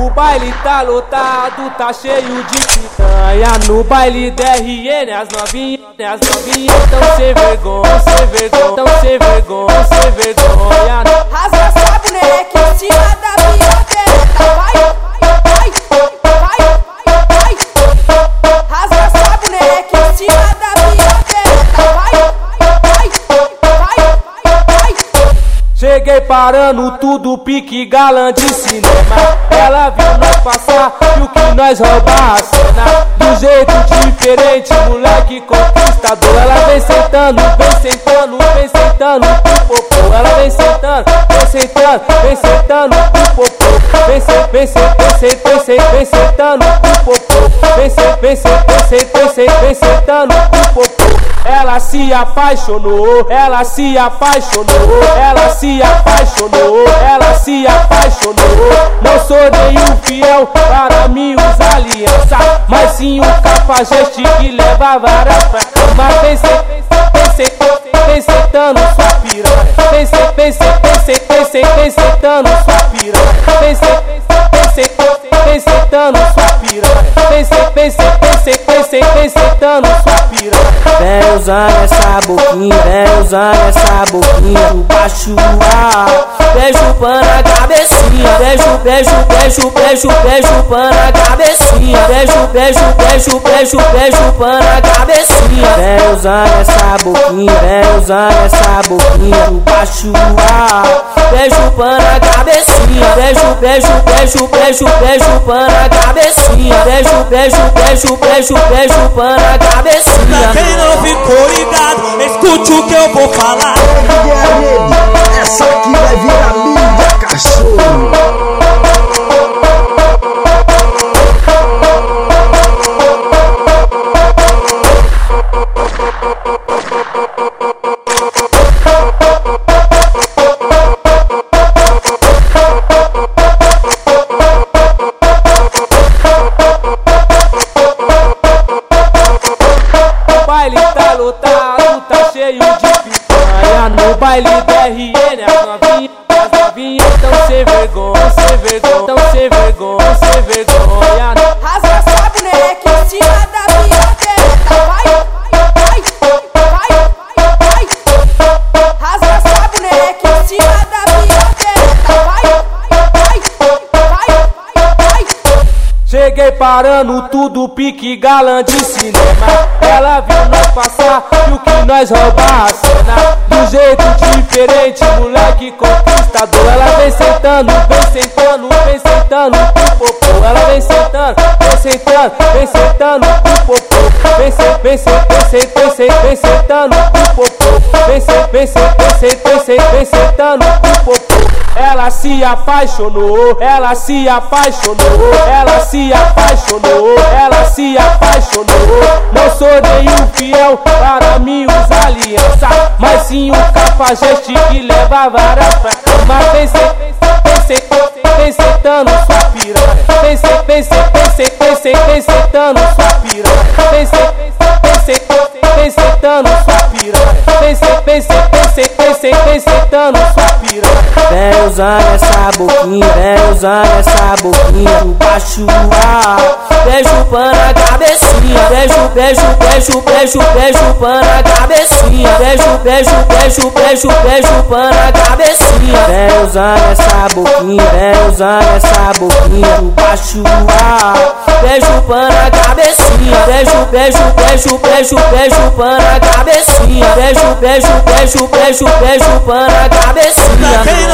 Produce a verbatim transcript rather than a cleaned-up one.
O baile tá lotado, tá cheio de piranha. No baile da R N, as novinhas, as novinhas tão sem vergonha, sem vergonha, tão sem vergonha, sem vergonha. Rasga sua boneca em cima da minha teta, vai, vai, vai, vai, vai. Rasga sua boneca em cima da minha teta, vai, vai, vai, vai, vai. Cheguei parando tudo, pique galã de cinema. Ela viu nós passar e o que nós roubar a cena. Do jeito diferente, moleque conquistador. Ela vem sentando, vem sentando, vem sentando pro popô. Ela vem sentando, vem sentando, vem sentando pro popô. Vem sentando, vem sentando, vem sentando pro popô. Vem sentando, vem sentando, vem sentando pro popô. Ela se apaixonou, ela se apaixonou, ela se apaixonou, ela se apaixonou. Não sou nenhum fiel para mim usar aliança, mas sim um cafajeste que leva varas pra cama. Vem sentando sua piranha, vem sentando sua piranha, vem sentando sua piranha, vem sentando sua piranha. Vem usando essa boquinha, vem usando essa boquinha do baixo ar. Vem chupando a cabecinha, vem chupando, vem chupando, vem chupando, vem chupando a cabecinha. Vem chupando, vem chupando, vem chupando, vem chupando a cabecinha. Vem usando essa boquinha, vem usando essa boquinha do baixo ar. Vem chupando a cabecinha, vem chupando, vem chupando, vem chupando, vem chupando a cabecinha. Vem chupando, vem chupando, vem chupando, vem chupando a cabecinha. Ficou ligado, escute o que eu vou falar. D J R N, essa aqui vai virar minha cachorro. Baile da R N, as novinhas, as novinhas tão sem vergonha, sem vergonha, tão sem vergonha, sem vergonha. Rasga sua boneca em cima da minha teta, vai, vai, vai, vai. Rasga sua boneca em cima da minha teta, vai, vai, vai, vai. Cheguei parando tudo, pique galã de cinema. Ela viu nós passar e o que nós roubar a cena. Do jeito diferente, moleque conquistador. Ela vem sentando, vem sentando, vem sentando pro popô. Ela vem sentando, vem sentando, vem sentando pro popô. Vem sentando, vem sentando, vem sentando pro popô. Vem sentando, vem sentando, vem sentando pro popô. Ela se apaixonou, ela se apaixonou, ela se apaixonou, ela se apaixonou. Não sou nenhum fiel para mim usar aliança, mas sim um cafajeste que leva varas pra cama. Vem sentando sua piranha, vem sentando sua piranha, vem sentando sua piranha, vem sentando sua piranha. Vem usando essa boquinha, vem usando essa boquinha do baixo ar. Vem chupando a cabecinha, vem chupando, vem chupando, vem chupando a cabecinha. Vem chupando, vem chupando, vem chupando a cabecinha. Vem usando essa boquinha, vem usando essa boquinha do baixo ar. Vem chupando a cabecinha, vem chupando, vem chupando, vem chupando a cabecinha. Vem chupando, vem chupando, vem chupando a cabecinha.